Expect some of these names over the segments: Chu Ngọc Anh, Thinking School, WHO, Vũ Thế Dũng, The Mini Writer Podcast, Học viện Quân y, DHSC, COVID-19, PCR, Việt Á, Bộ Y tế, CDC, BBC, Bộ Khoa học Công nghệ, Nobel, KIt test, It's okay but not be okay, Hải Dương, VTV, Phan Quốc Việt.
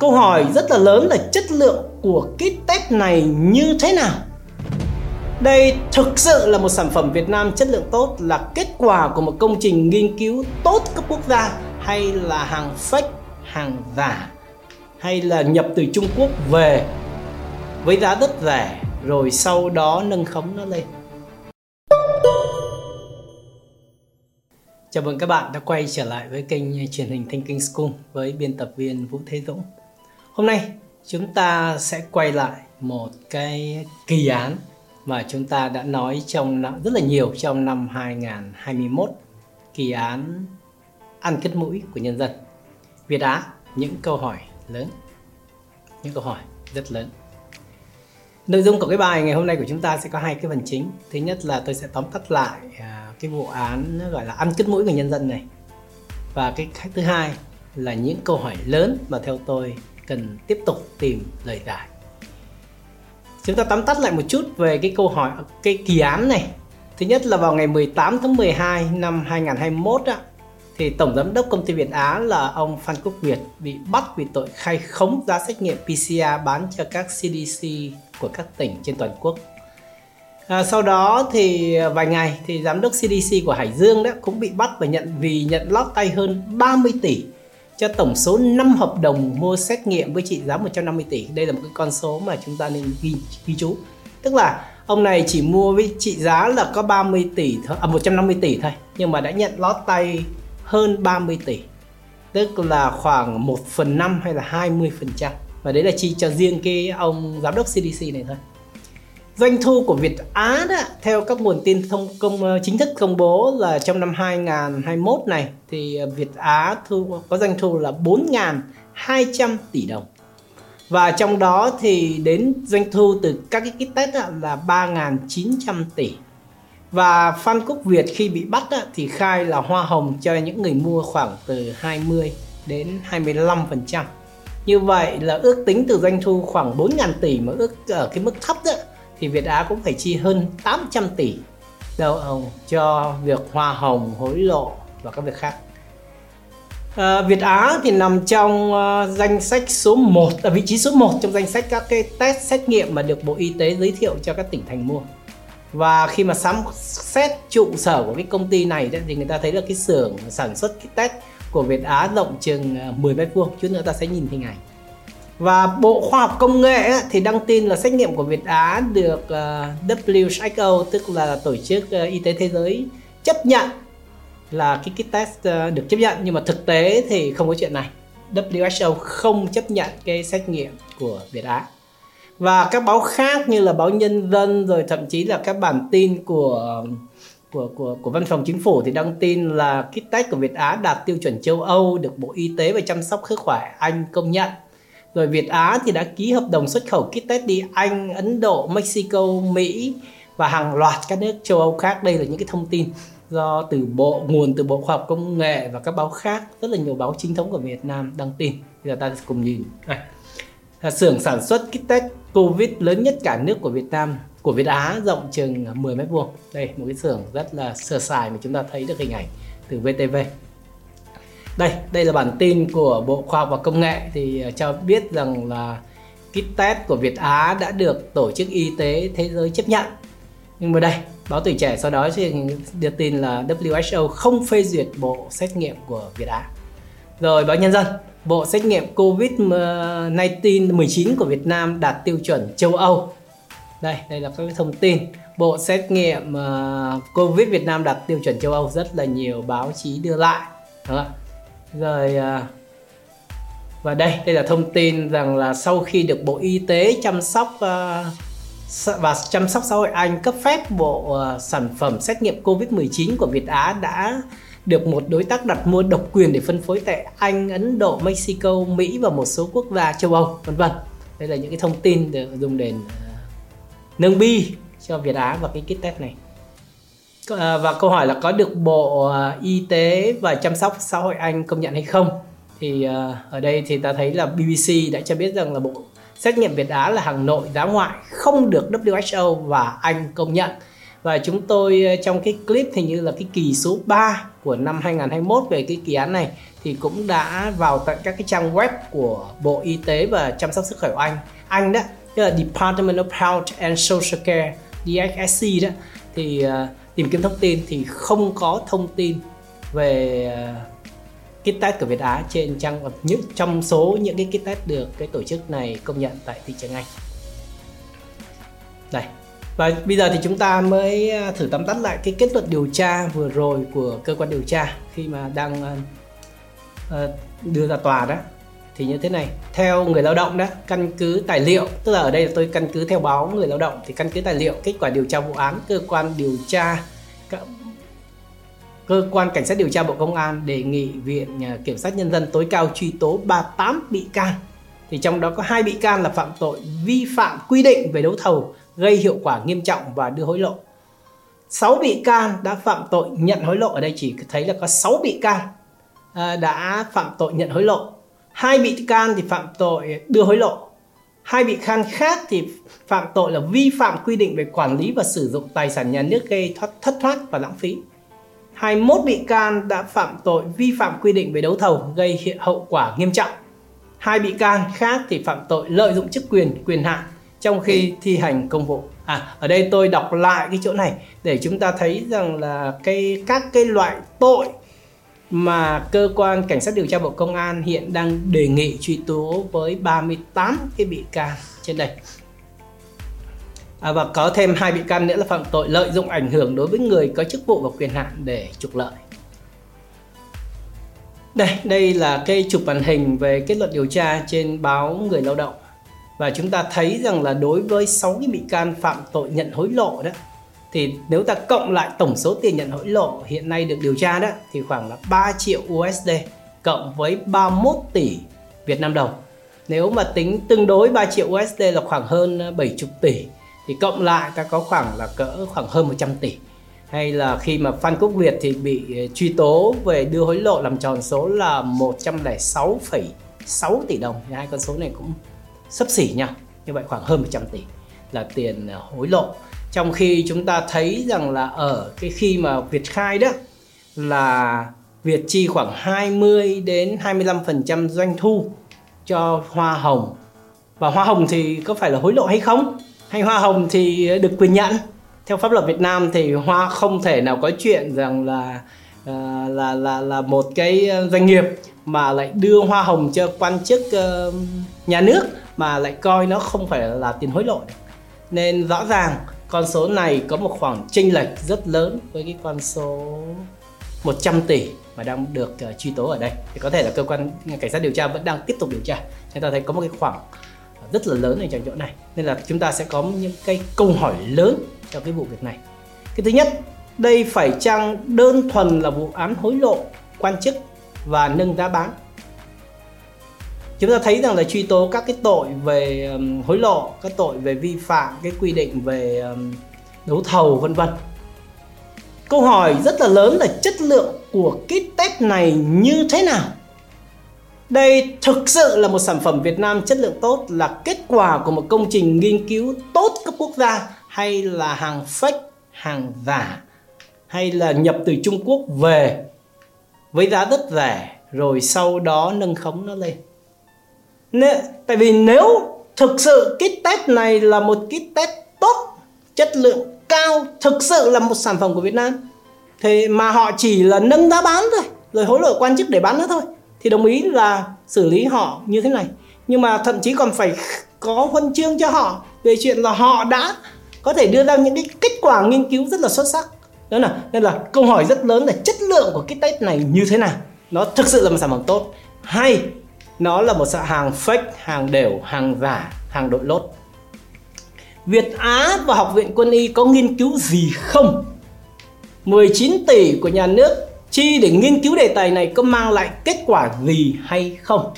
Câu hỏi rất là lớn là chất lượng của kit test này như thế nào? Đây thực sự là một sản phẩm Việt Nam chất lượng tốt là kết quả của một công trình nghiên cứu tốt cấp quốc gia, hay là hàng fake, hàng giả, hay là nhập từ Trung Quốc về với giá rất rẻ rồi sau đó nâng khống nó lên? Chào mừng các bạn đã quay trở lại với kênh truyền hình Thinking School với biên tập viên Vũ Thế Dũng. Hôm nay chúng ta sẽ quay lại một cái kỳ án mà chúng ta đã nói rất là nhiều trong năm 2021, kỳ án ăn cứt mũi của nhân dân Việt Á. Những câu hỏi rất lớn. Nội dung của cái bài ngày hôm nay của chúng ta sẽ có hai cái phần chính. Thứ nhất là tôi sẽ tóm tắt lại cái vụ án gọi là ăn cứt mũi của nhân dân này, và cái thứ hai là những câu hỏi lớn mà theo tôi cần tiếp tục tìm lời giải. Chúng ta tóm tắt lại một chút về cái câu hỏi, cái kỳ án này. Thứ nhất là vào ngày 18 tháng 12 năm 2021 thì tổng giám đốc công ty Việt Á là ông Phan Quốc Việt bị bắt vì tội khai khống giá xét nghiệm PCR bán cho các CDC của các tỉnh trên toàn quốc. Sau đó thì vài ngày thì giám đốc CDC của Hải Dương đó cũng bị bắt và nhận lót tay hơn 30 tỷ cho tổng số 5 hợp đồng mua xét nghiệm với trị giá 150 tỷ. Đây là một cái con số mà chúng ta nên ghi chú. Tức là ông này chỉ mua với trị giá là có 30 tỷ thôi, 150 tỷ thôi, nhưng mà đã nhận lót tay hơn 30 tỷ. Tức là khoảng 1/5 hay là 20%. Và đấy là chi cho riêng cái ông giám đốc CDC này thôi. Doanh thu của Việt Á đó, theo các nguồn tin chính thức công bố là trong năm 2021 này thì Việt Á có doanh thu là 4.200 tỷ đồng. Và trong đó thì đến doanh thu từ các cái kit test là 3.900 tỷ. Và Phan Quốc Việt khi bị bắt đó, thì khai là hoa hồng cho những người mua khoảng từ 20 đến 25%. Như vậy là ước tính từ doanh thu khoảng 4.000 tỷ mà ở cái mức thấp đó, thì Việt Á cũng phải chi hơn 800 tỷ đồng cho việc hoa hồng, hối lộ và các việc khác. Việt Á thì nằm trong danh sách số 1, ở vị trí số 1 trong danh sách các cái test xét nghiệm mà được Bộ Y tế giới thiệu cho các tỉnh thành mua. Và khi mà khám xét trụ sở của cái công ty này thì người ta thấy là cái xưởng sản xuất cái test của Việt Á rộng chừng 10 m², chút nữa ta sẽ nhìn hình ảnh. Và Bộ Khoa học Công nghệ thì đăng tin là xét nghiệm của Việt Á được WHO, tức là Tổ chức Y tế Thế giới, chấp nhận là cái kit test được chấp nhận. Nhưng mà thực tế thì không có chuyện này. WHO không chấp nhận cái xét nghiệm của Việt Á. Và các báo khác như là báo Nhân dân, rồi thậm chí là các bản tin của Văn phòng Chính phủ thì đăng tin là kit test của Việt Á đạt tiêu chuẩn châu Âu, được Bộ Y tế và chăm sóc sức khỏe Anh công nhận. Rồi Việt Á thì đã ký hợp đồng xuất khẩu kit test đi Anh, Ấn Độ, Mexico, Mỹ và hàng loạt các nước châu Âu khác. Đây là những cái thông tin nguồn từ Bộ Khoa học Công nghệ và các báo khác, rất là nhiều báo chính thống của Việt Nam đăng tin. Bây giờ ta cùng nhìn này. Xưởng sản xuất kit test Covid lớn nhất cả nước của Việt Á rộng chừng 10 m². Đây một cái xưởng rất là sơ sài mà chúng ta thấy được hình ảnh từ VTV. Đây là bản tin của Bộ Khoa học và Công nghệ thì cho biết rằng là kit test của Việt Á đã được Tổ chức Y tế Thế giới chấp nhận. Nhưng mà đây, báo Tuổi Trẻ sau đó thì đưa tin là WHO không phê duyệt bộ xét nghiệm của Việt Á. Rồi báo Nhân dân, bộ xét nghiệm COVID-19 của Việt Nam đạt tiêu chuẩn châu Âu. Đây là các thông tin. Bộ xét nghiệm COVID Việt Nam đạt tiêu chuẩn châu Âu, rất là nhiều báo chí đưa lại. Đúng không? Rồi, và đây là thông tin rằng là sau khi được Bộ Y tế chăm sóc xã hội Anh cấp phép, bộ sản phẩm xét nghiệm Covid-19 của Việt Á đã được một đối tác đặt mua độc quyền để phân phối tại Anh, Ấn Độ, Mexico, Mỹ và một số quốc gia châu Âu, vân vân. Đây là những cái thông tin được dùng để nâng bi cho Việt Á và cái kit test này. Và câu hỏi là có được Bộ Y tế và chăm sóc xã hội Anh công nhận hay không? Thì ở đây thì ta thấy là BBC đã cho biết rằng là bộ xét nghiệm Việt Á là hàng nội giá ngoại, không được WHO và Anh công nhận. Và chúng tôi trong cái clip hình như là cái kỳ số 3 của năm 2021 về cái kỳ án này thì cũng đã vào tận các cái trang web của Bộ Y tế và chăm sóc sức khỏe của Anh đó, tức là Department of Health and Social Care, DHSC đó, thì tìm kiếm thông tin thì không có thông tin về kit test của Việt Á trên trang web, trong số những cái kit test được cái tổ chức này công nhận tại thị trường Anh. Đây. Và bây giờ thì chúng ta mới thử tóm tắt lại cái kết luận điều tra vừa rồi của cơ quan điều tra khi mà đang đưa ra tòa đó, thì như thế này. Theo người lao động đó, căn cứ tài liệu, tức là ở đây là tôi căn cứ theo báo Người Lao Động, thì căn cứ tài liệu, kết quả điều tra vụ án, cơ quan cảnh sát điều tra Bộ Công an đề nghị Viện Kiểm sát Nhân dân tối cao truy tố 38 bị can, thì trong đó có 2 bị can là phạm tội vi phạm quy định về đấu thầu gây hiệu quả nghiêm trọng và đưa hối lộ. 6 bị can đã phạm tội nhận hối lộ, ở đây chỉ thấy là có 6 bị can đã phạm tội nhận hối lộ, 2 bị can thì phạm tội đưa hối lộ, 2 bị can khác thì phạm tội là vi phạm quy định về quản lý và sử dụng tài sản nhà nước gây thất thoát và lãng phí. 21 bị can đã phạm tội vi phạm quy định về đấu thầu gây hậu quả nghiêm trọng. 2 bị can khác thì phạm tội lợi dụng chức quyền, quyền hạn trong khi thi hành công vụ. Ở đây tôi đọc lại cái chỗ này để chúng ta thấy rằng là các loại tội mà cơ quan cảnh sát điều tra Bộ Công an hiện đang đề nghị truy tố với 38 cái bị can trên đây. Và có thêm 2 bị can nữa là phạm tội lợi dụng ảnh hưởng đối với người có chức vụ và quyền hạn để trục lợi. Đây là cái chụp màn hình về kết luận điều tra trên báo Người Lao Động. Và chúng ta thấy rằng là đối với 6 cái bị can phạm tội nhận hối lộ đó, thì nếu ta cộng lại tổng số tiền nhận hối lộ hiện nay được điều tra đó thì khoảng là 3 triệu USD cộng với 31 tỷ Việt Nam đồng. Nếu mà tính tương đối 3 triệu USD là khoảng hơn 70 tỷ thì cộng lại ta có khoảng là khoảng hơn 100 tỷ. Hay là khi mà Phan Quốc Việt thì bị truy tố về đưa hối lộ làm tròn số là 106,6 tỷ đồng, thì hai con số này cũng xấp xỉ nhau, như vậy khoảng hơn 100 tỷ là tiền hối lộ. Trong khi chúng ta thấy rằng là ở cái khi mà Việt khai đó là Việt chi khoảng 20 đến 25% doanh thu cho hoa hồng, và hoa hồng thì có phải là hối lộ hay không? Hay hoa hồng thì được quyền nhận? Theo pháp luật Việt Nam thì hoa không thể nào có chuyện rằng là một cái doanh nghiệp mà lại đưa hoa hồng cho quan chức nhà nước mà lại coi nó không phải là tiền hối lộ. Nên rõ ràng con số này có một khoảng chênh lệch rất lớn với cái con số 100 tỷ mà đang được truy tố ở đây. Thì có thể là cơ quan cảnh sát điều tra vẫn đang tiếp tục điều tra. Chúng ta thấy có một cái khoảng rất là lớn ở trong chỗ này. Nên là chúng ta sẽ có những cái câu hỏi lớn cho cái vụ việc này. Cái thứ nhất, đây phải chăng đơn thuần là vụ án hối lộ quan chức và nâng giá bán? Chúng ta thấy rằng là truy tố các cái tội về hối lộ, các tội về vi phạm cái quy định về đấu thầu vân vân. Câu hỏi rất là lớn là chất lượng của kit test này như thế nào? Đây thực sự là một sản phẩm Việt Nam chất lượng tốt, là kết quả của một công trình nghiên cứu tốt cấp quốc gia, hay là hàng fake, hàng giả, hay là nhập từ Trung Quốc về với giá rất rẻ rồi sau đó nâng khống nó lên? Tại vì nếu thực sự kit test này là một kit test tốt, chất lượng cao, thực sự là một sản phẩm của Việt Nam, thế mà họ chỉ là nâng giá bán thôi, rồi hối lộ quan chức để bán nó thôi, thì đồng ý là xử lý họ như thế này. Nhưng mà thậm chí còn phải có huân chương cho họ về chuyện là họ đã có thể đưa ra những cái kết quả nghiên cứu rất là xuất sắc. Đó là, nên là câu hỏi rất lớn là chất lượng của kit test này như thế nào? Nó thực sự là một sản phẩm tốt hay nó là một hàng fake, hàng đều, hàng giả, hàng đội lốt? Việt Á và Học viện Quân y có nghiên cứu gì không? 19 tỷ của nhà nước chi để nghiên cứu đề tài này có mang lại kết quả gì hay không?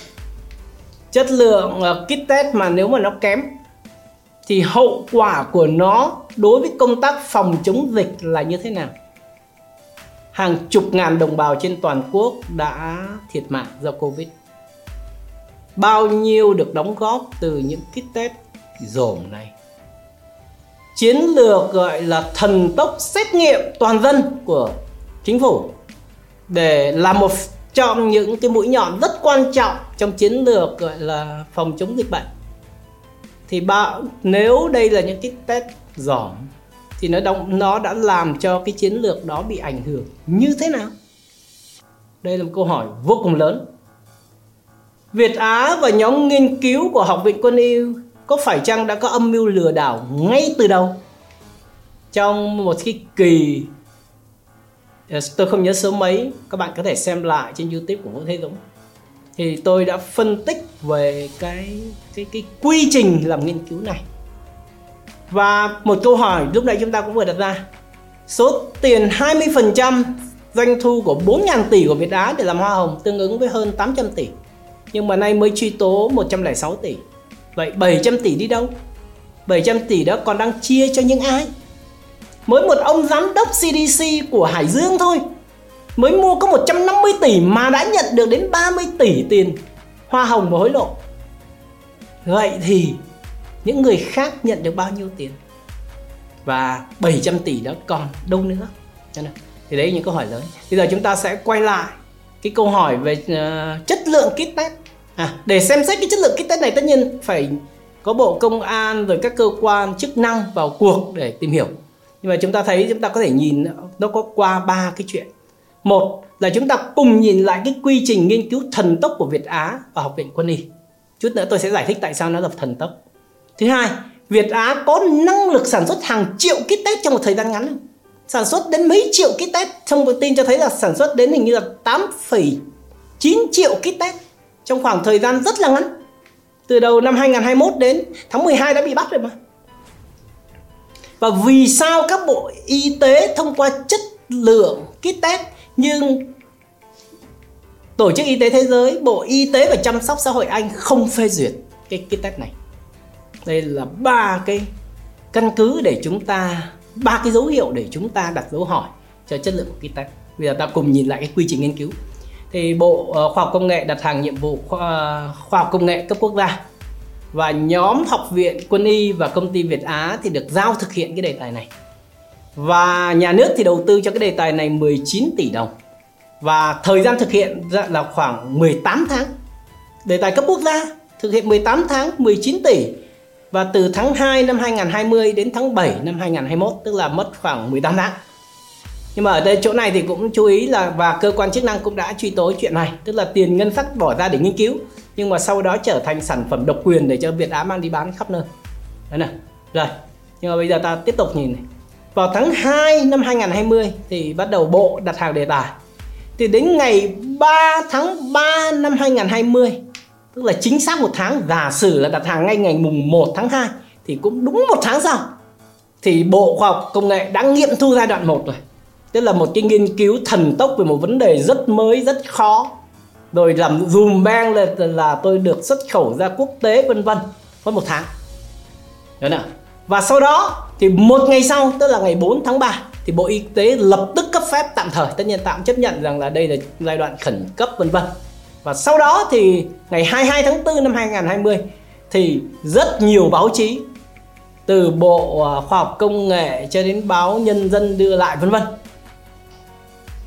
Chất lượng kit test mà nếu mà nó kém thì hậu quả của nó đối với công tác phòng chống dịch là như thế nào? Hàng chục ngàn đồng bào trên toàn quốc đã thiệt mạng do Covid. Bao nhiêu được đóng góp từ những kit test dởm này? chiến lược gọi là thần tốc xét nghiệm toàn dân của chính phủ để là một trong những cái mũi nhọn rất quan trọng trong chiến lược gọi là phòng chống dịch bệnh. Thì nếu đây là những cái test giỏm thì nó đã làm cho cái chiến lược đó bị ảnh hưởng như thế nào? Đây là một câu hỏi vô cùng lớn. Việt Á và nhóm nghiên cứu của Học viện Quân y có phải chăng đã có âm mưu lừa đảo ngay từ đầu? Trong một cái kỳ, tôi không nhớ số mấy, các bạn có thể xem lại trên YouTube của Vũ Thế Dũng, thì tôi đã phân tích về cái quy trình làm nghiên cứu này. Và một câu hỏi lúc nãy chúng ta cũng vừa đặt ra: số tiền 20% doanh thu của 4.000 tỷ của Việt Á để làm hoa hồng tương ứng với hơn 800 tỷ. Nhưng mà nay mới truy tố 106 tỷ. Vậy 700 tỷ đi đâu? 700 tỷ đó còn đang chia cho những ai? Mới một ông giám đốc CDC của Hải Dương thôi, mới mua có 150 tỷ mà đã nhận được đến 30 tỷ tiền hoa hồng và hối lộ. Vậy thì những người khác nhận được bao nhiêu tiền? Và 700 tỷ đó còn đâu nữa? Thì đấy là những câu hỏi lớn. Bây giờ chúng ta sẽ quay lại cái câu hỏi về chất lượng kit test. Để xem xét cái chất lượng kit test này, tất nhiên phải có Bộ Công an rồi các cơ quan chức năng vào cuộc để tìm hiểu. Nhưng mà chúng ta thấy, chúng ta có thể nhìn nó có qua ba cái chuyện. Một là chúng ta cùng nhìn lại cái quy trình nghiên cứu thần tốc của Việt Á và Học viện Quân y. Chút nữa tôi sẽ giải thích tại sao nó là thần tốc. Thứ hai, Việt Á có năng lực sản xuất hàng triệu kit test trong một thời gian ngắn, sản xuất đến mấy triệu kit test. Trong tin cho thấy là sản xuất đến hình như là 8,9 triệu kit test trong khoảng thời gian rất là ngắn. Từ đầu năm 2021 đến tháng 12 đã bị bắt rồi mà. Và vì sao các bộ y tế thông qua chất lượng kit test, nhưng Tổ chức Y tế Thế giới, Bộ Y tế và Chăm sóc Xã hội Anh không phê duyệt cái kit test này? Đây là ba cái căn cứ để chúng ta, ba cái dấu hiệu để chúng ta đặt dấu hỏi cho chất lượng của kit test. Bây giờ ta cùng nhìn lại cái quy trình nghiên cứu. Thì Bộ Khoa học Công nghệ đặt hàng nhiệm vụ khoa học công nghệ cấp quốc gia, và nhóm Học viện Quân y và công ty Việt Á thì được giao thực hiện cái đề tài này. Và nhà nước thì đầu tư cho cái đề tài này 19 tỷ đồng. Và thời gian thực hiện là khoảng 18 tháng. Đề tài cấp quốc gia thực hiện 18 tháng, 19 tỷ. Và từ tháng 2 năm 2020 đến tháng 7 năm 2021, tức là mất khoảng 18 tháng. Nhưng mà ở đây chỗ này thì cũng chú ý là, và cơ quan chức năng cũng đã truy tố chuyện này, tức là tiền ngân sách bỏ ra để nghiên cứu, nhưng mà sau đó trở thành sản phẩm độc quyền để cho Việt Á mang đi bán khắp nơi. Đấy nè. Rồi, nhưng mà bây giờ ta tiếp tục nhìn này. Vào tháng 2 năm 2020 thì bắt đầu Bộ đặt hàng đề tài. Thì đến ngày 3 tháng 3 năm 2020, tức là chính xác một tháng, giả sử là đặt hàng ngay ngày mùng 1 tháng 2 thì cũng đúng một tháng sau, thì Bộ Khoa học Công nghệ đã nghiệm thu giai đoạn 1 rồi. Tức là một cái nghiên cứu thần tốc về một vấn đề rất mới, rất khó, rồi làm dùm beng là tôi được xuất khẩu ra quốc tế, vân vân, mất một tháng. Đấy nào. Và sau đó thì một ngày sau, tức là ngày 4 tháng 3 thì Bộ Y tế lập tức cấp phép tạm thời, tất nhiên tạm chấp nhận rằng là đây là giai đoạn khẩn cấp, vân vân. Và sau đó thì ngày 22 tháng 4 năm 2020 thì rất nhiều báo chí, từ Bộ Khoa học Công nghệ cho đến báo Nhân Dân đưa lại, vân vân,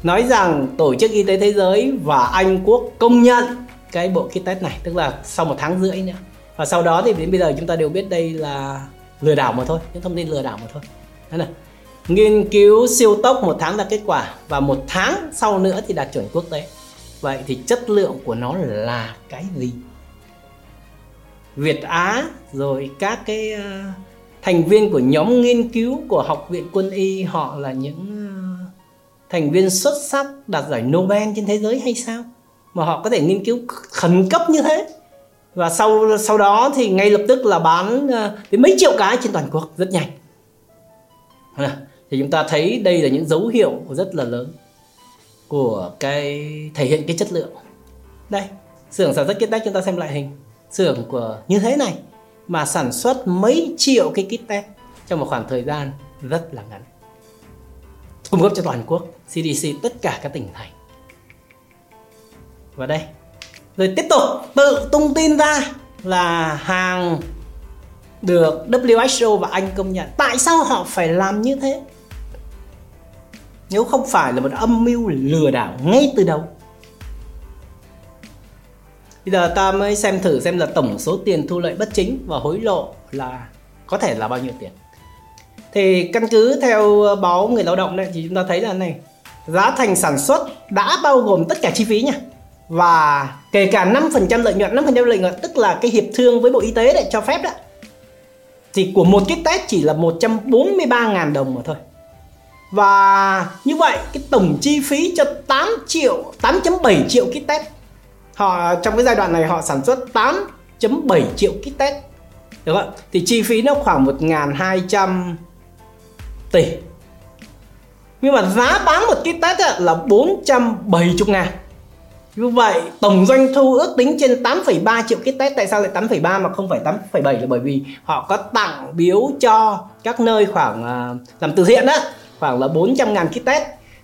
nói rằng Tổ chức Y tế Thế giới và Anh Quốc công nhận cái bộ kit test này, tức là sau một tháng rưỡi nữa. Và sau đó thì đến bây giờ chúng ta đều biết đây là lừa đảo mà thôi, những thông tin lừa đảo mà thôi. Thế này, nghiên cứu siêu tốc một tháng ra kết quả, và một tháng sau nữa thì đạt chuẩn quốc tế. Vậy thì chất lượng của nó là cái gì? Việt Á rồi các cái thành viên của nhóm nghiên cứu của Học viện Quân y, họ là những thành viên xuất sắc đạt giải Nobel trên thế giới hay sao? Mà họ có thể nghiên cứu khẩn cấp như thế. Và sau đó thì ngay lập tức là bán đến mấy triệu cái trên toàn quốc rất nhanh. Thì chúng ta thấy đây là những dấu hiệu rất là lớn của cái thể hiện cái chất lượng. Đây, xưởng sản xuất kit test, chúng ta xem lại hình xưởng của như thế này mà sản xuất mấy triệu cái kit test trong một khoảng thời gian rất là ngắn, cung cấp cho toàn quốc, CDC, tất cả các tỉnh thành. Và đây, rồi tiếp tục tự tung tin ra là hàng được WHO và Anh công nhận. Tại sao họ phải làm như thế nếu không phải là một âm mưu lừa đảo ngay từ đầu? Bây giờ ta mới xem thử xem là tổng số tiền thu lợi bất chính và hối lộ là có thể là bao nhiêu tiền. Thì căn cứ theo báo Người Lao Động này thì chúng ta thấy là này, giá thành sản xuất đã bao gồm tất cả chi phí nha, và kể cả 5% lợi nhuận. 5% lợi nhuận tức là cái hiệp thương với Bộ Y tế để cho phép đó, thì của một cái test chỉ là 143.000 đồng mà thôi. Và như vậy cái tổng chi phí cho 8,7 triệu kit test, họ trong cái giai đoạn này họ sản xuất 8,7 triệu kit test, đúng không? Thì chi phí nó khoảng 1.200 tỷ, nhưng mà giá bán một kit test là 470.000. Như vậy tổng doanh thu ước tính trên 8,3 triệu kit test. Tại sao lại 8,3 mà không phải 8,7? Là bởi vì họ có tặng biếu cho các nơi khoảng làm từ thiện đó, khoảng là 400.000 kit test.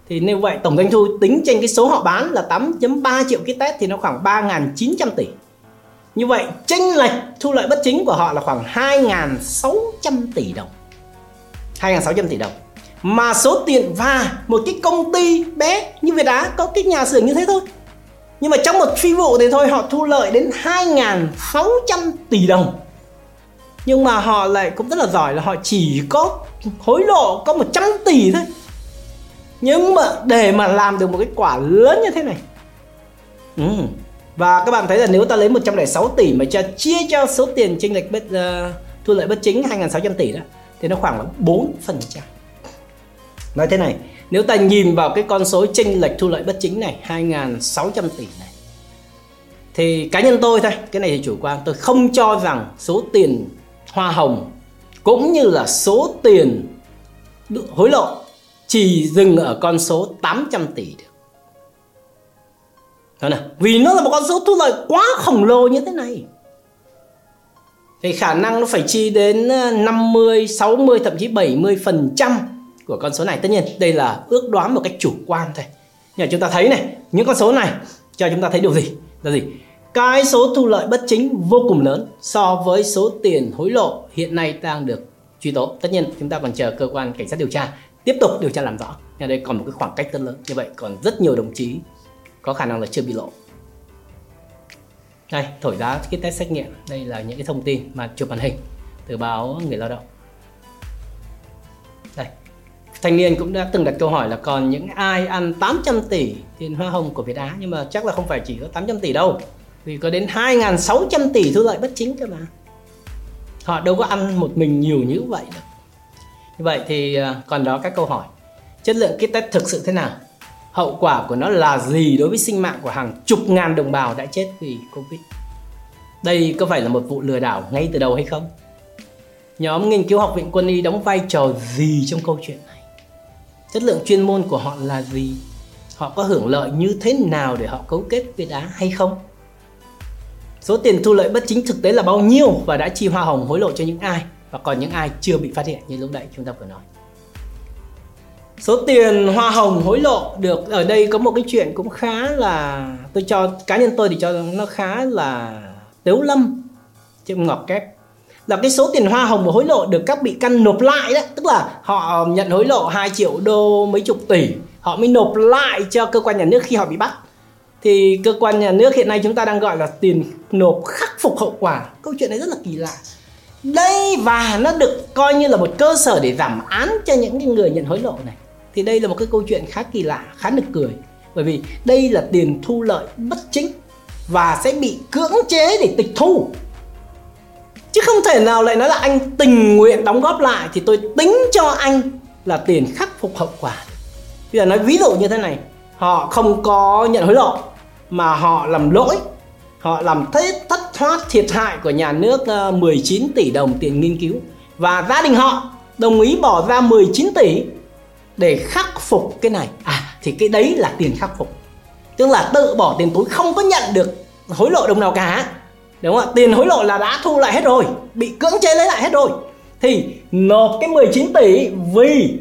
Thì như vậy tổng doanh thu tính trên cái số họ bán là 8,3 triệu kit test thì nó khoảng 3.900 tỷ. Như vậy chênh lệch thu lợi bất chính của họ là khoảng 2.600 tỷ đồng. 2.600 tỷ đồng. Mà số tiền, và một cái công ty bé như Việt Á có cái nhà xưởng như thế thôi, nhưng mà trong một phi vụ thì thôi họ thu lợi đến 2.600 tỷ đồng. Nhưng mà họ lại cũng rất là giỏi là họ chỉ có hối lộ có 100 tỷ thôi. Nhưng mà để mà làm được một cái quả lớn như thế này. Và các bạn thấy là nếu ta lấy 106 tỷ mà chia cho số tiền chênh lệch thu lợi bất chính 2.600 tỷ đó, thì nó khoảng là 4%. Nói thế này, nếu ta nhìn vào cái con số chênh lệch thu lợi bất chính này, 2.600 tỷ này, thì cá nhân tôi thôi, cái này thì chủ quan, tôi không cho rằng số tiền hoa hồng cũng như là số tiền hối lộ chỉ dừng ở con số 800 tỷ được. Thôi nào, vì nó là một con số thu lợi quá khổng lồ như thế này, thì khả năng nó phải chi đến 50, 60, thậm chí 70% của con số này. Tất nhiên đây là ước đoán một cách chủ quan thôi, nhưng chúng ta thấy này, những con số này cho chúng ta thấy điều gì? Là gì? Cái số thu lợi bất chính vô cùng lớn so với số tiền hối lộ hiện nay đang được truy tố. Tất nhiên chúng ta còn chờ cơ quan cảnh sát điều tra tiếp tục điều tra làm rõ, nhưng đây còn một cái khoảng cách rất lớn. Như vậy còn rất nhiều đồng chí có khả năng là chưa bị lộ. Đây, thổi giá kit test xét nghiệm. Đây là những cái thông tin mà chụp màn hình từ báo Người Lao Động. Đây, thanh niên cũng đã từng đặt câu hỏi là còn những ai ăn 800 tỷ tiền hoa hồng của Việt Á, nhưng mà chắc là không phải chỉ có 800 tỷ đâu, vì có đến 2.600 tỷ thu lợi bất chính cơ mà. Họ đâu có ăn một mình nhiều như vậy đâu. Như vậy thì còn đó các câu hỏi: chất lượng kit test thực sự thế nào? Hậu quả của nó là gì đối với sinh mạng của hàng chục ngàn đồng bào đã chết vì Covid? Đây có phải là một vụ lừa đảo ngay từ đầu hay không? Nhóm nghiên cứu Học viện Quân y đóng vai trò gì trong câu chuyện này? Chất lượng chuyên môn của họ là gì? Họ có hưởng lợi như thế nào để họ cấu kết Việt Á hay không? Số tiền thu lợi bất chính thực tế là bao nhiêu và đã chi hoa hồng hối lộ cho những ai? Và còn những ai chưa bị phát hiện như lúc nãy chúng ta vừa nói. Số tiền hoa hồng hối lộ được, ở đây có một cái chuyện cũng khá là, tôi cho, cá nhân tôi thì cho nó khá là tếu lâm chứ ngọt kép, là cái số tiền hoa hồng và hối lộ được các bị can nộp lại đó. Tức là họ nhận hối lộ 2 triệu đô mấy chục tỷ, họ mới nộp lại cho cơ quan nhà nước khi họ bị bắt. Thì cơ quan nhà nước hiện nay chúng ta đang gọi là tiền nộp khắc phục hậu quả. Câu chuyện này rất là kỳ lạ đây, và nó được coi như là một cơ sở để giảm án cho những người nhận hối lộ này. Thì đây là một cái câu chuyện khá kỳ lạ, khá nực cười, bởi vì đây là tiền thu lợi bất chính và sẽ bị cưỡng chế để tịch thu, chứ không thể nào lại nói là anh tình nguyện đóng góp lại thì tôi tính cho anh là tiền khắc phục hậu quả. Bây giờ nói ví dụ như thế này, họ không có nhận hối lộ mà họ làm lỗi, họ làm thất thoát thiệt hại của nhà nước 19 tỷ đồng tiền nghiên cứu, và gia đình họ đồng ý bỏ ra 19 tỷ để khắc phục cái này, thì cái đấy là tiền khắc phục. Tức là tự bỏ tiền túi, không có nhận được hối lộ đồng nào cả, đúng không ạ? Tiền hối lộ là đã thu lại hết rồi, bị cưỡng chế lấy lại hết rồi, thì nộp cái 19 tỷ vì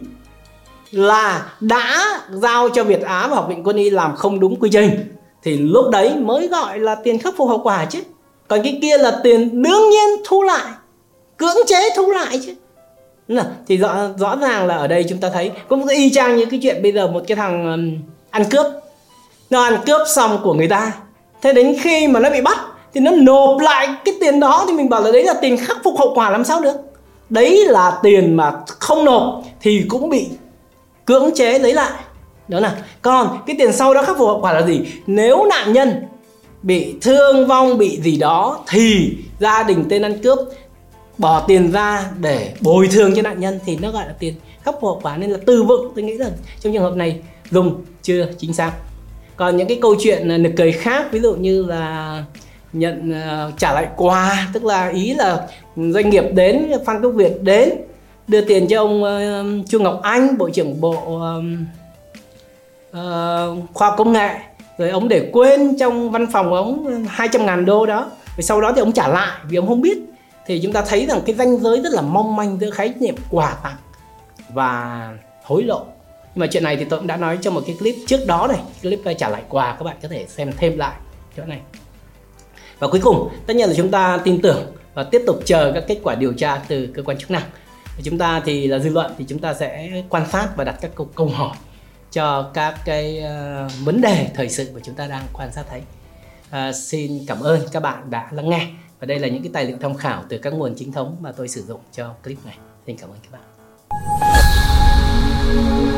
là đã giao cho Việt Á và Học viện Quân y làm không đúng quy trình, thì lúc đấy mới gọi là tiền khắc phục hậu quả chứ. Còn cái kia là tiền đương nhiên thu lại cưỡng chế thu lại chứ. Thì rõ ràng là ở đây chúng ta thấy cũng y chang như cái chuyện bây giờ một cái thằng ăn cướp, nó ăn cướp xong của người ta, thế đến khi mà nó bị bắt thì nó nộp lại cái tiền đó, thì mình bảo là đấy là tiền khắc phục hậu quả làm sao được. Đấy là tiền mà không nộp thì cũng bị cưỡng chế lấy lại. Đó là còn cái tiền sau đó khắc phục hậu quả là gì? Nếu nạn nhân bị thương vong, bị gì đó thì gia đình tên ăn cướp bỏ tiền ra để bồi thường cho nạn nhân, thì nó gọi là tiền khắc phục hậu quả. Nên là từ vựng tôi nghĩ là trong trường hợp này dùng chưa chính xác. Còn những cái câu chuyện nực cười khác, ví dụ như là nhận trả lại quà, tức là ý là doanh nghiệp đến, Phan Quốc Việt đến đưa tiền cho ông Chu Ngọc Anh, Bộ trưởng Bộ Khoa học Công nghệ, rồi ông để quên trong văn phòng của ông 200.000 đô đó, rồi sau đó thì ông trả lại vì ông không biết. Thì chúng ta thấy rằng cái ranh giới rất là mong manh giữa khái niệm quà tặng và hối lộ. Nhưng mà chuyện này thì tôi cũng đã nói trong một cái clip trước đó này, clip trả lại quà, các bạn có thể xem thêm lại chỗ này. Và cuối cùng, tất nhiên là chúng ta tin tưởng và tiếp tục chờ các kết quả điều tra từ cơ quan chức năng. Chúng ta thì là dư luận thì chúng ta sẽ quan sát và đặt các câu hỏi cho các cái vấn đề thời sự mà chúng ta đang quan sát thấy. Xin cảm ơn các bạn đã lắng nghe. Và đây là những cái tài liệu tham khảo từ các nguồn chính thống mà tôi sử dụng cho clip này. Xin cảm ơn các bạn.